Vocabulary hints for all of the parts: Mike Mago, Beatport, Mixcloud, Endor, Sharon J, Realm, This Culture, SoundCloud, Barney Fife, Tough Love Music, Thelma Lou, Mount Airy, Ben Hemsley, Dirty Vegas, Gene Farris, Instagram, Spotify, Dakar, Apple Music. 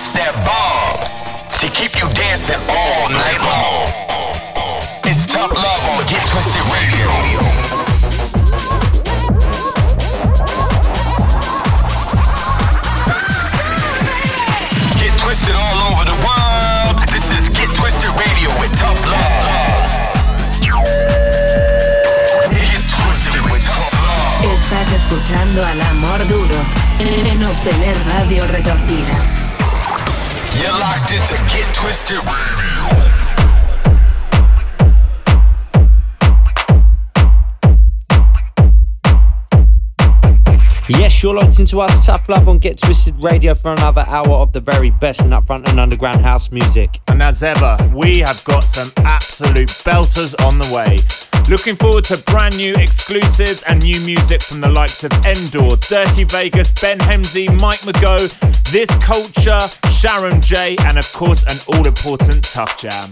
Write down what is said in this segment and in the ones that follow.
Release that bomb to keep you dancing all night long. It's Tough Love on Get Twisted Radio. Get twisted all over the world. This is Get Twisted Radio with Tough Love. Get twisted with Tough Love. Estás escuchando al amor duro. En obtener radio retorcida. You're locked into Get Twisted Radio. Yes, you're locked into us, Tough Love on Get Twisted Radio for another hour of the very best in upfront and underground house music. And as ever, we have got some absolute belters on the way. Looking forward to brand new exclusives and new music from the likes of Endor, Dirty Vegas, Ben Hemsley, Mike Mago, This Culture, Sharon J, and of course an all-important Tough Jam.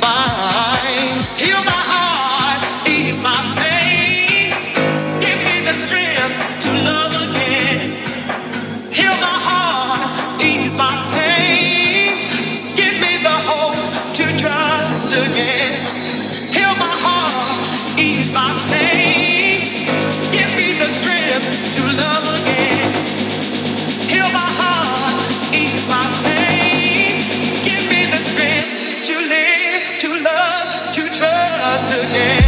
mind. Heal my heart, ease my pain. Give me the strength to love again. Heal my heart, ease my pain. Give me the hope to trust again. Heal my heart, ease my pain. Give me the strength to love again. Heal my heart, ease my pain. Give me the strength to live, to love, to trust again.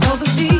So the sea.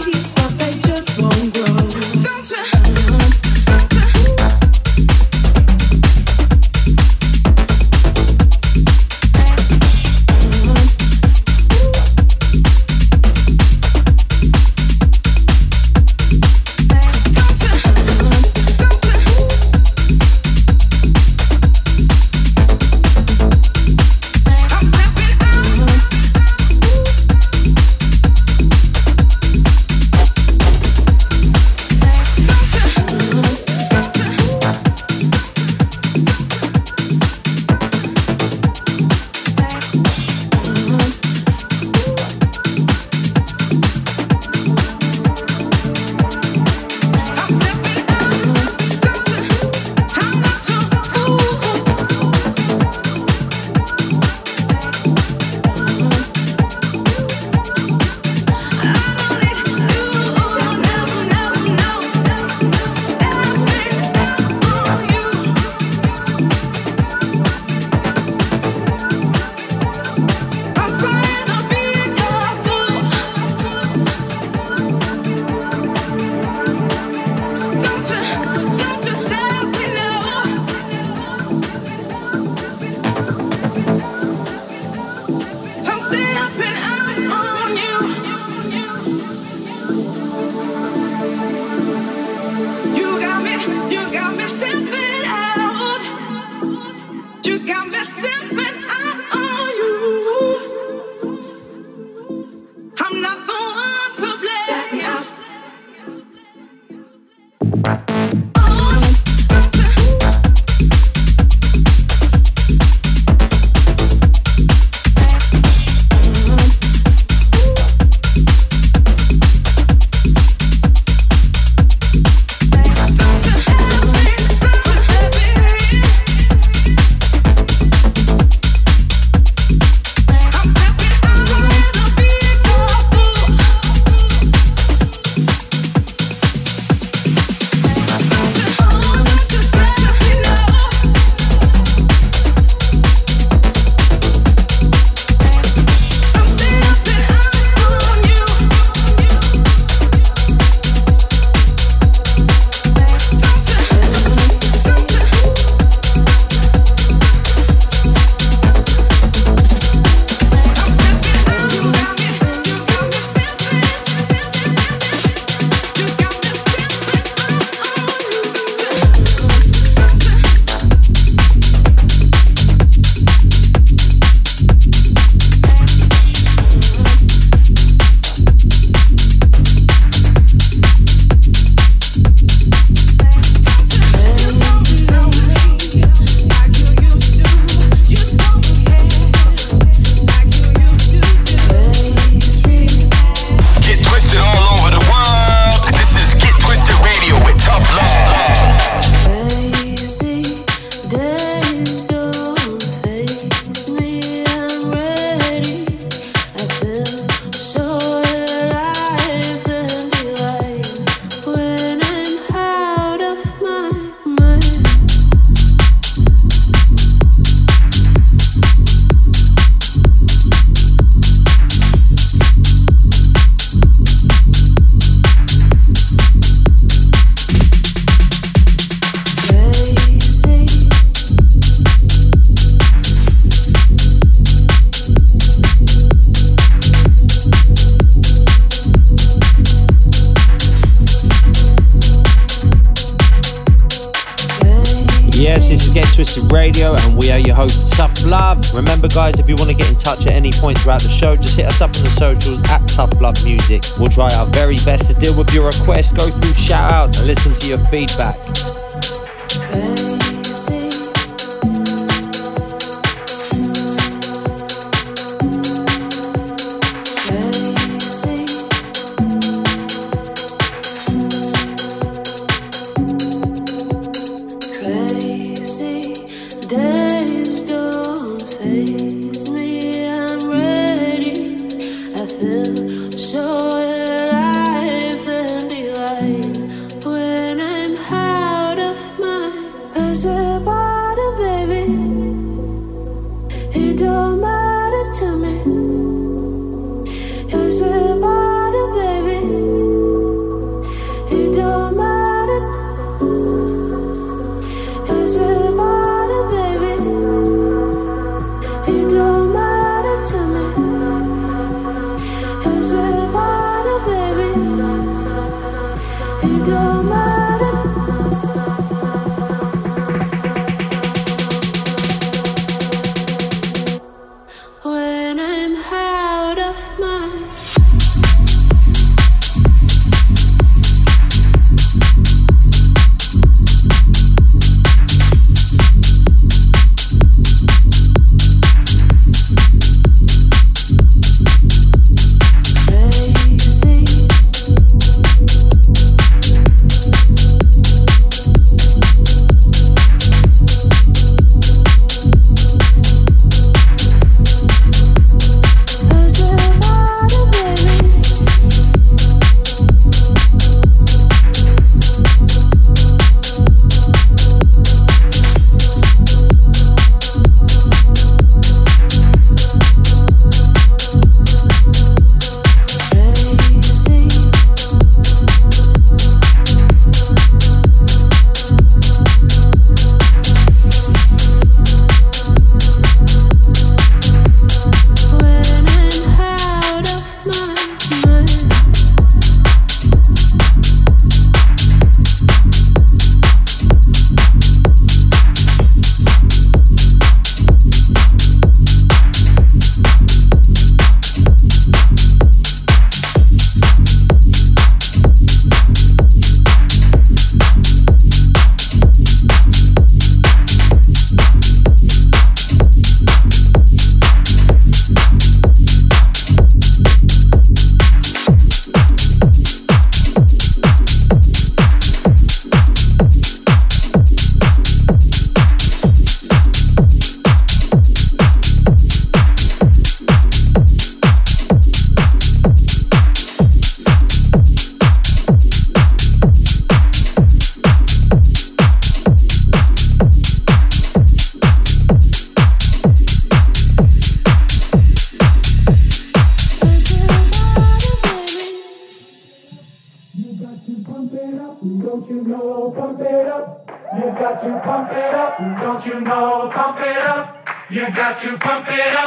Twisted Radio, and we are your hosts, Tough Love. Remember, guys, if you want to get in touch at any point throughout the show, just hit us up on the socials at Tough Love Music. We'll try our very best to deal with your requests, go through shout outs, and listen to your feedback.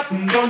Don't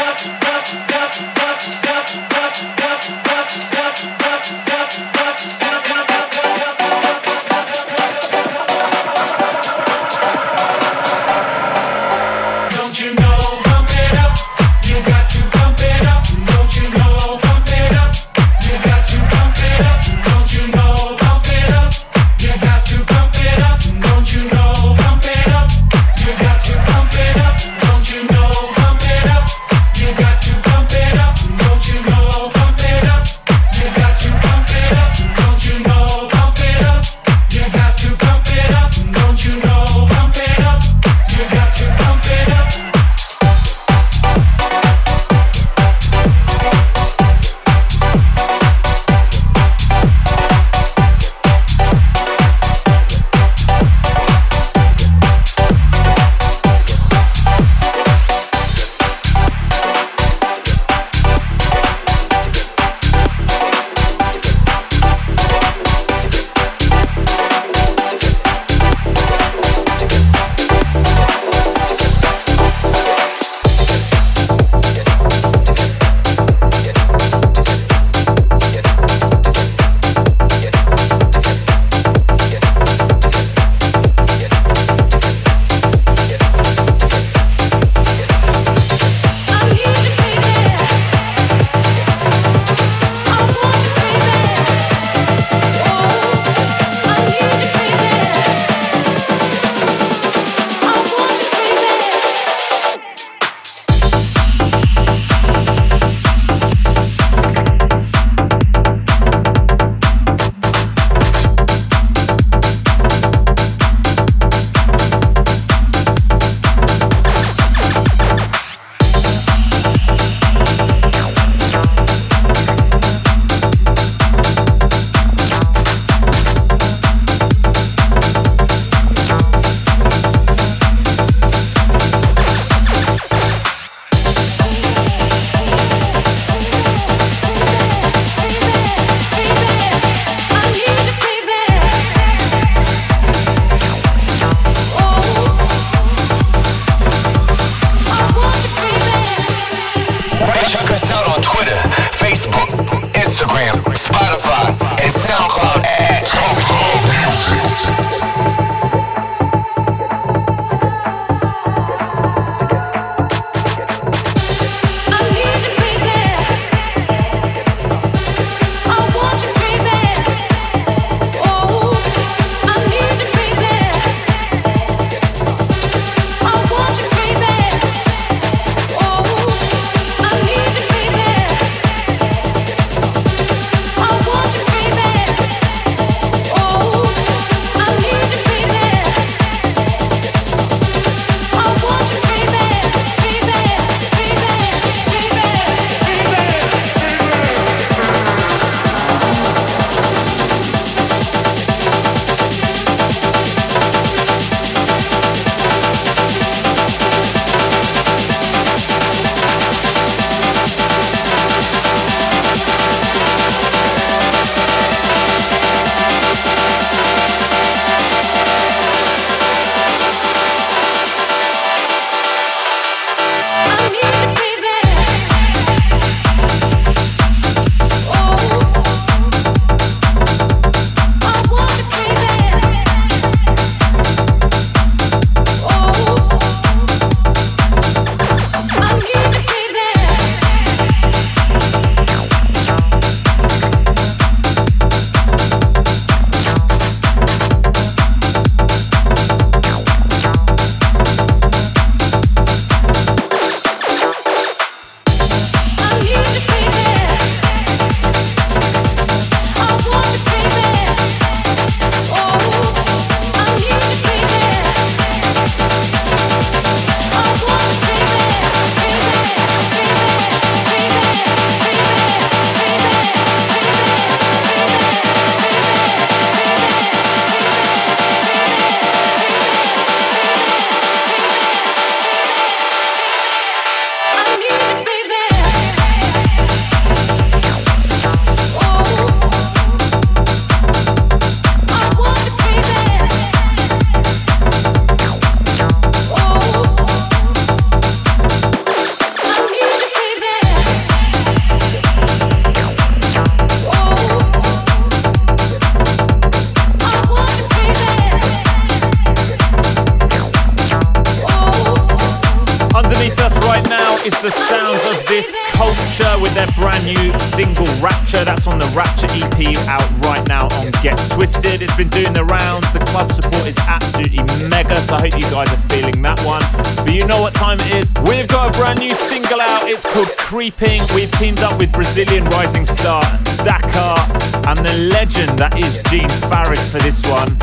Beneath us right now is the sounds of This Culture with their brand new single Rapture. That's on the Rapture EP out right now on Get Twisted. It's been doing the rounds. The club support is absolutely mega, so I hope you guys are feeling that one. But you know what time it is. We've got a brand new single out. It's called Creeping. We've teamed up with Brazilian rising star Dakar and the legend that is Gene Farris for this one.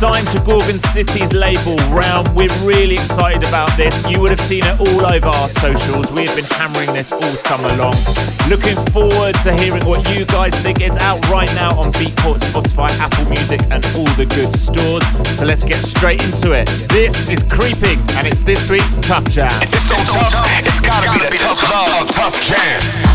Signed to Gorgon City's label Realm. We're really excited about this. You would have seen it all over our socials. We have been hammering this all summer long. Looking forward to hearing what you guys think. It's out right now on Beatport, Spotify, Apple Music and all the good stores. So let's get straight into it. This is Creeping and it's this week's Tough Jam. If it's so tough, it's gotta be the tough love, tough jam.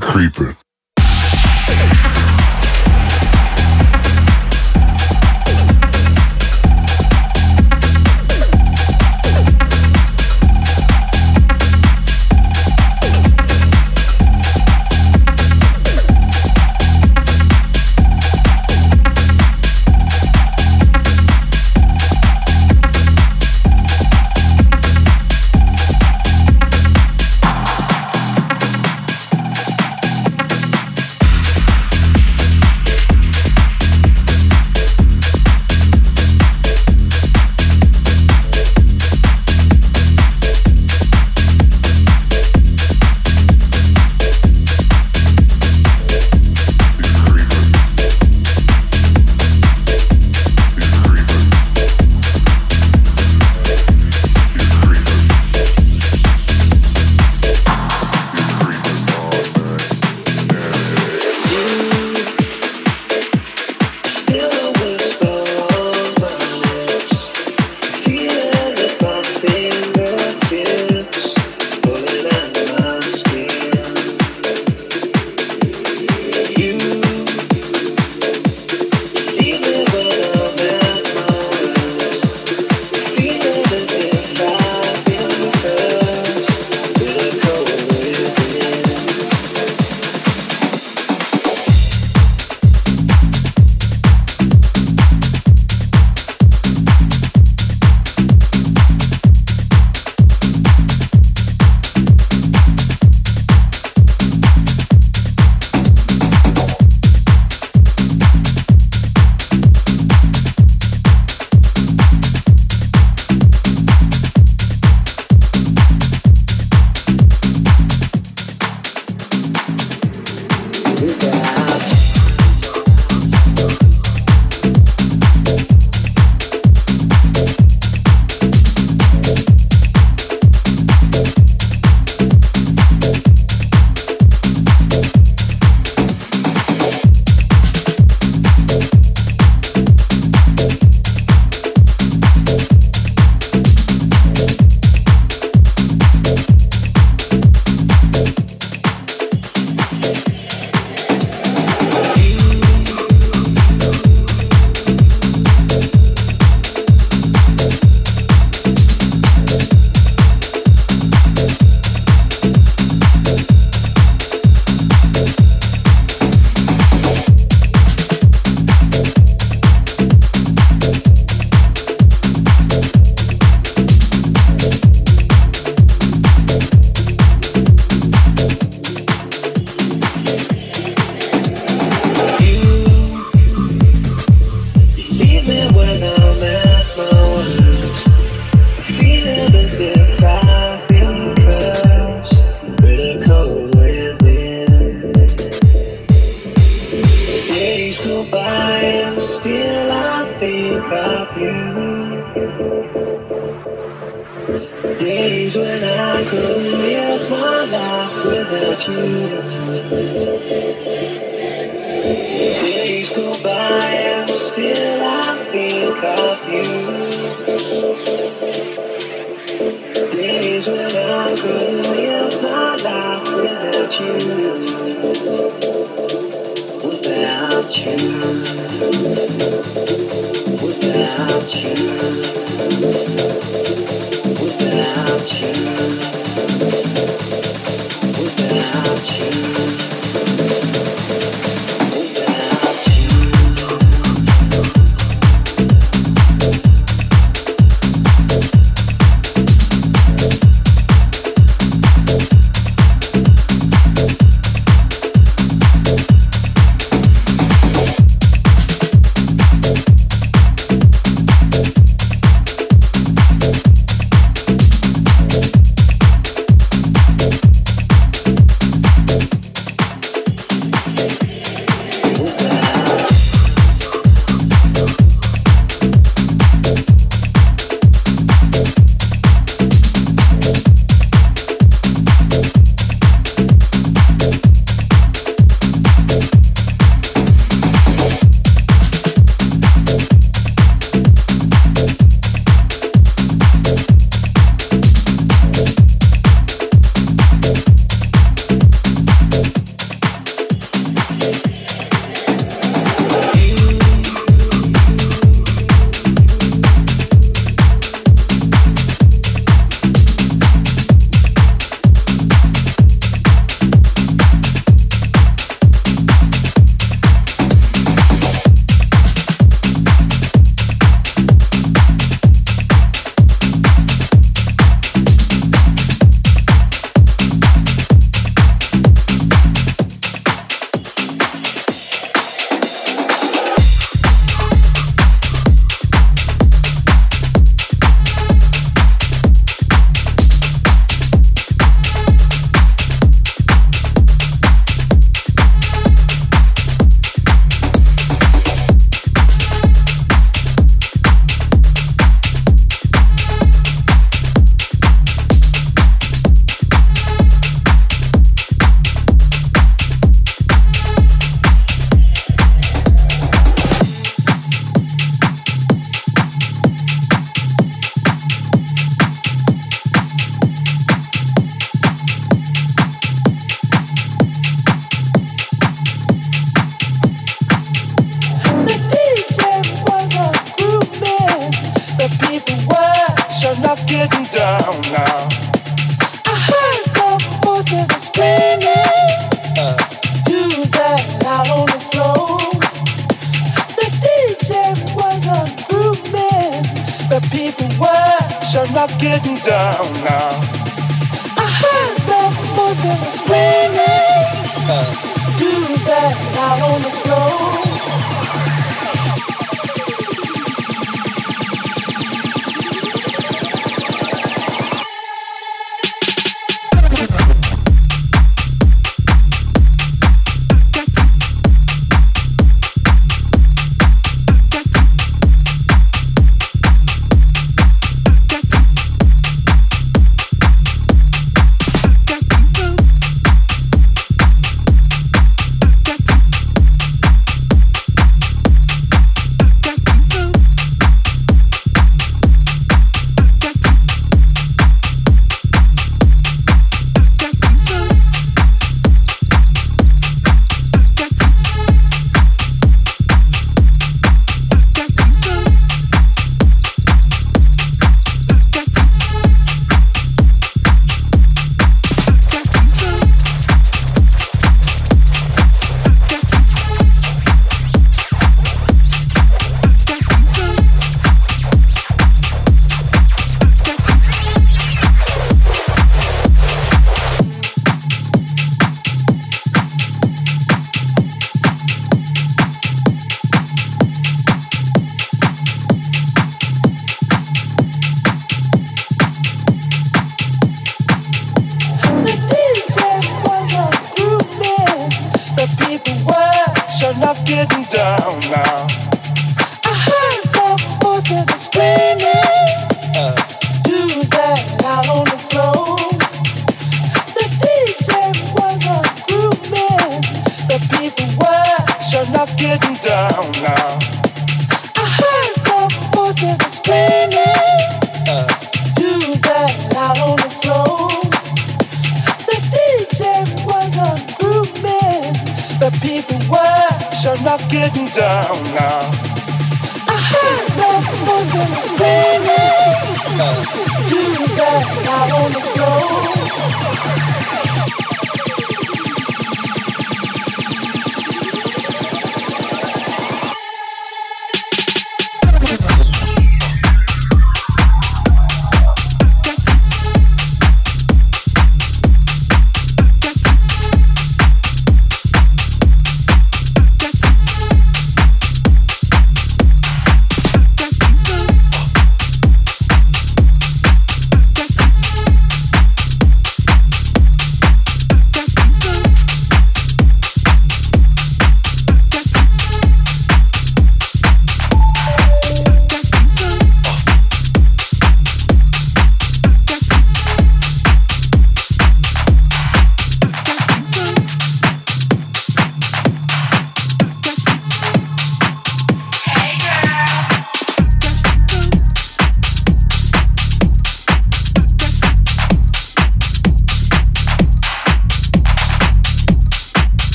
Creeper. I couldn't live my life without you. Days go by and still I think of you. Days when I couldn't live my life without you. Without you. Without you. getting down now. I heard that wasn't screaming. Do that out on the floor.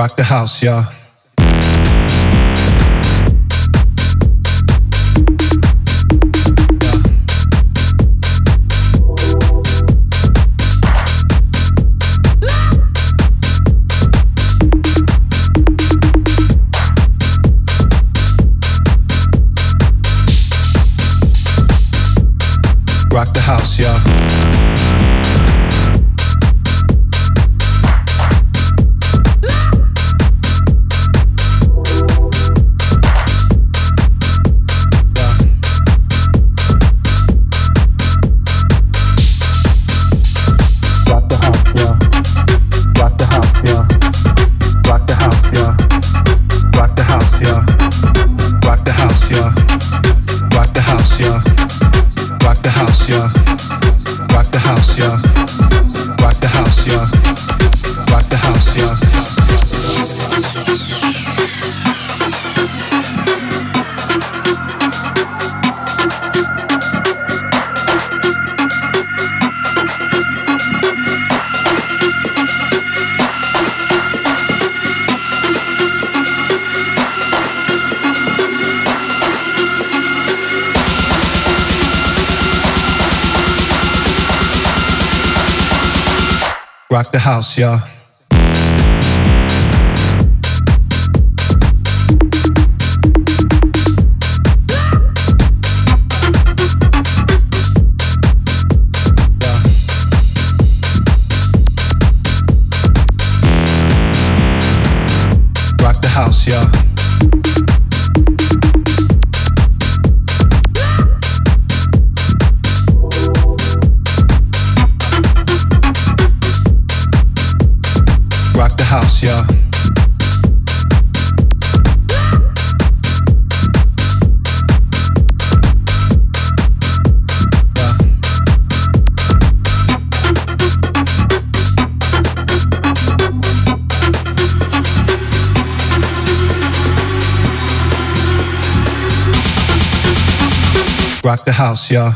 Rock the house, y'all. Rock the house, y'all. Rock the house, y'all. Rock the house, y'all. House, y'all. Rock the house, y'all.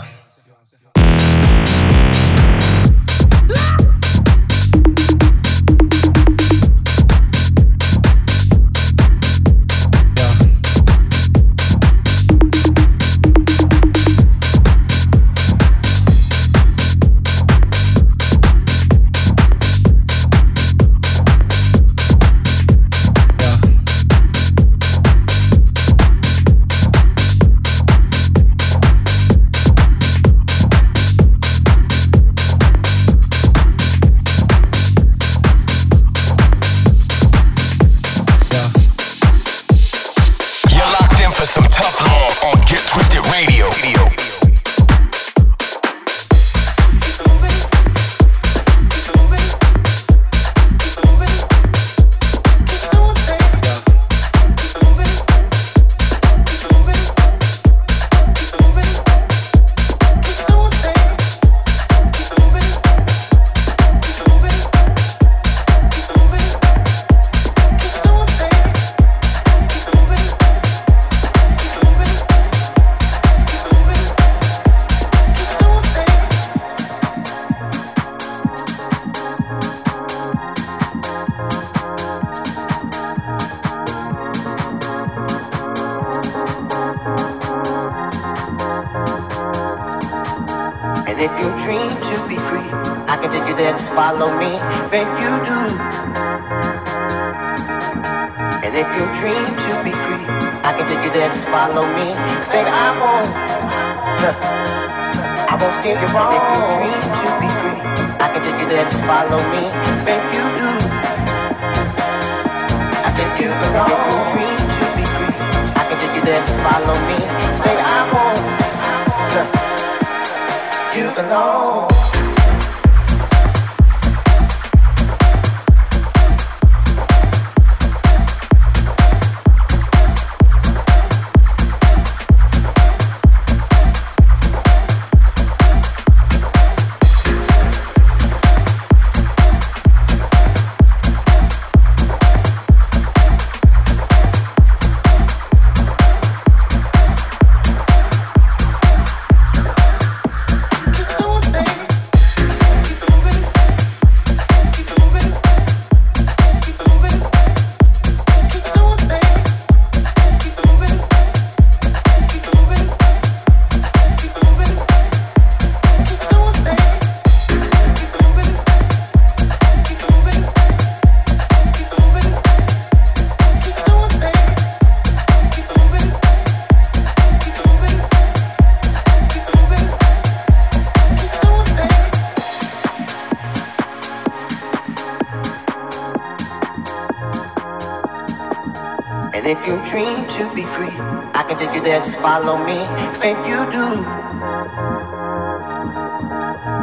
And if you dream to be free, I can take you there, just follow me. Make you do.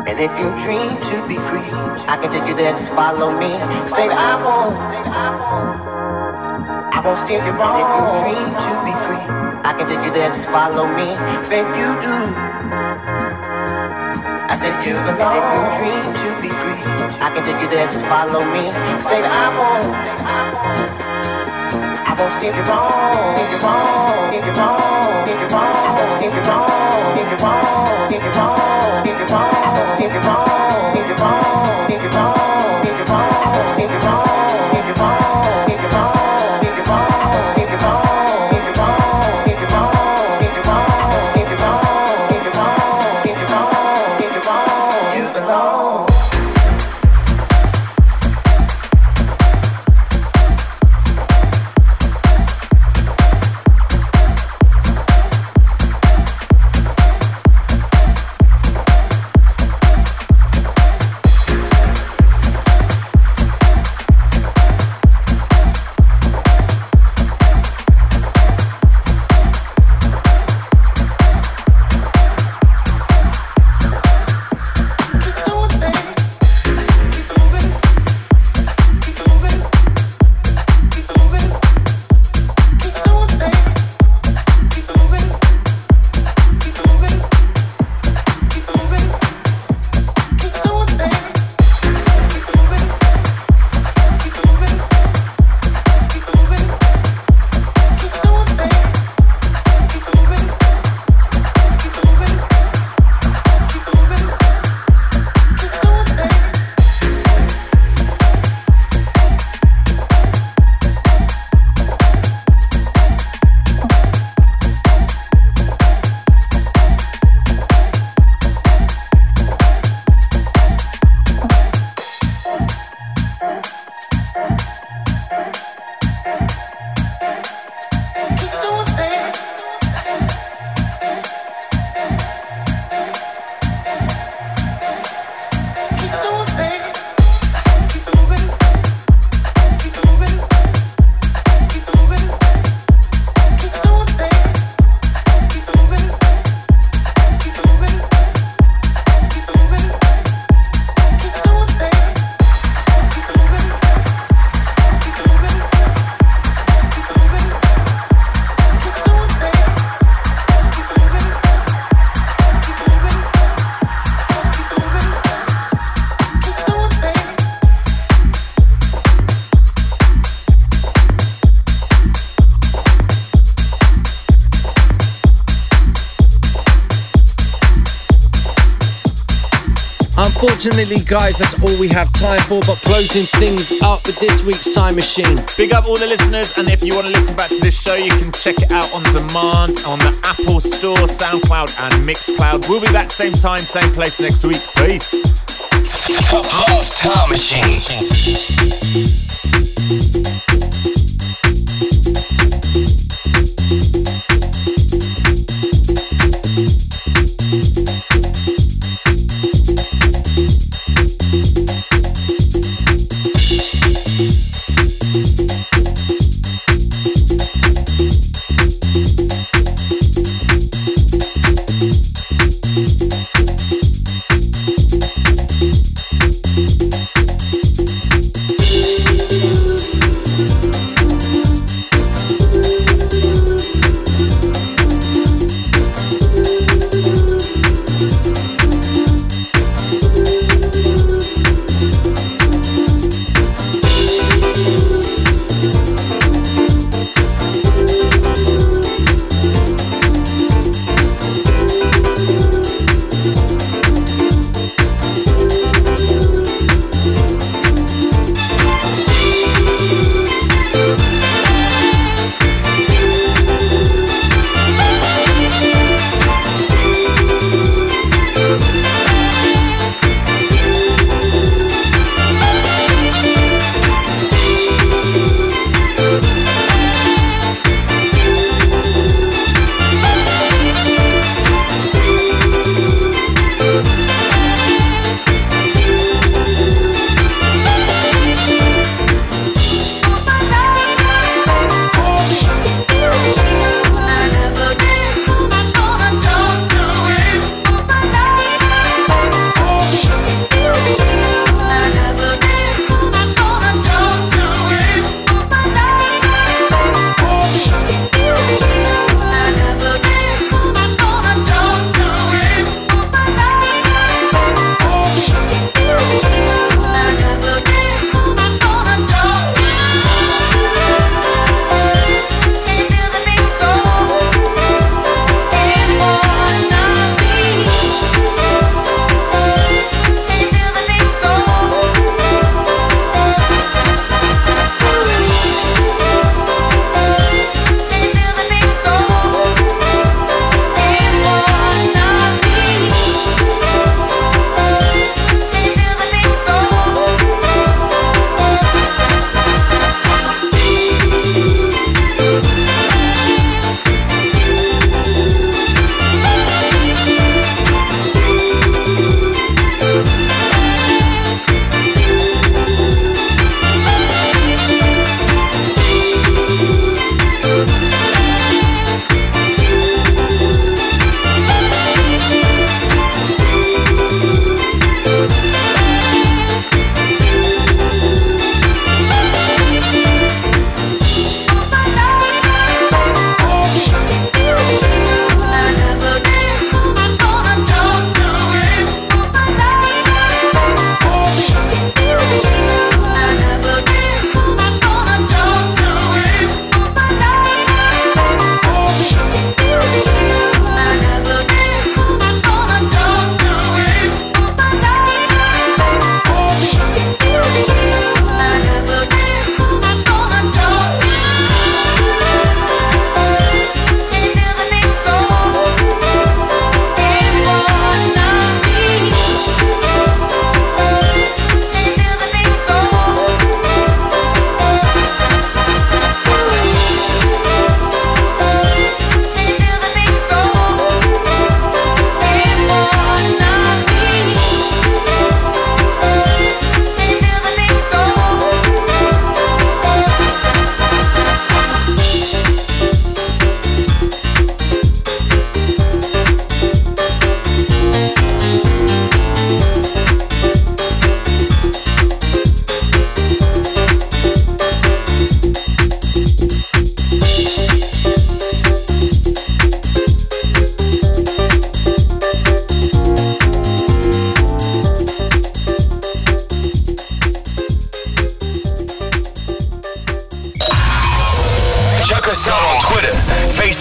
And if you dream to be free, I can take you there, just follow me. Baby, I won't. I won't steer you wrong. And if you dream to be free, I can take you there, just follow me. Make you do. I said you belong. And if you dream to be free, I can take you there, just follow me. Baby, I won't. I won't steer you wrong. I won't steer you wrong. I won't steer you wrong. Unfortunately, guys, that's all we have time for, but closing things up with this week's Time Machine. Big up all the listeners, and if you want to listen back to this show, you can check it out on demand on the Apple Store, SoundCloud, and Mixcloud. We'll be back same time, same place next week. Peace. Tough Love Time Machine.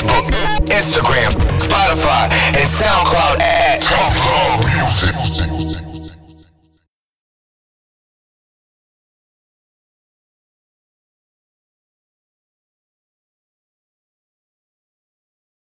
Facebook, Instagram, Spotify, and SoundCloud at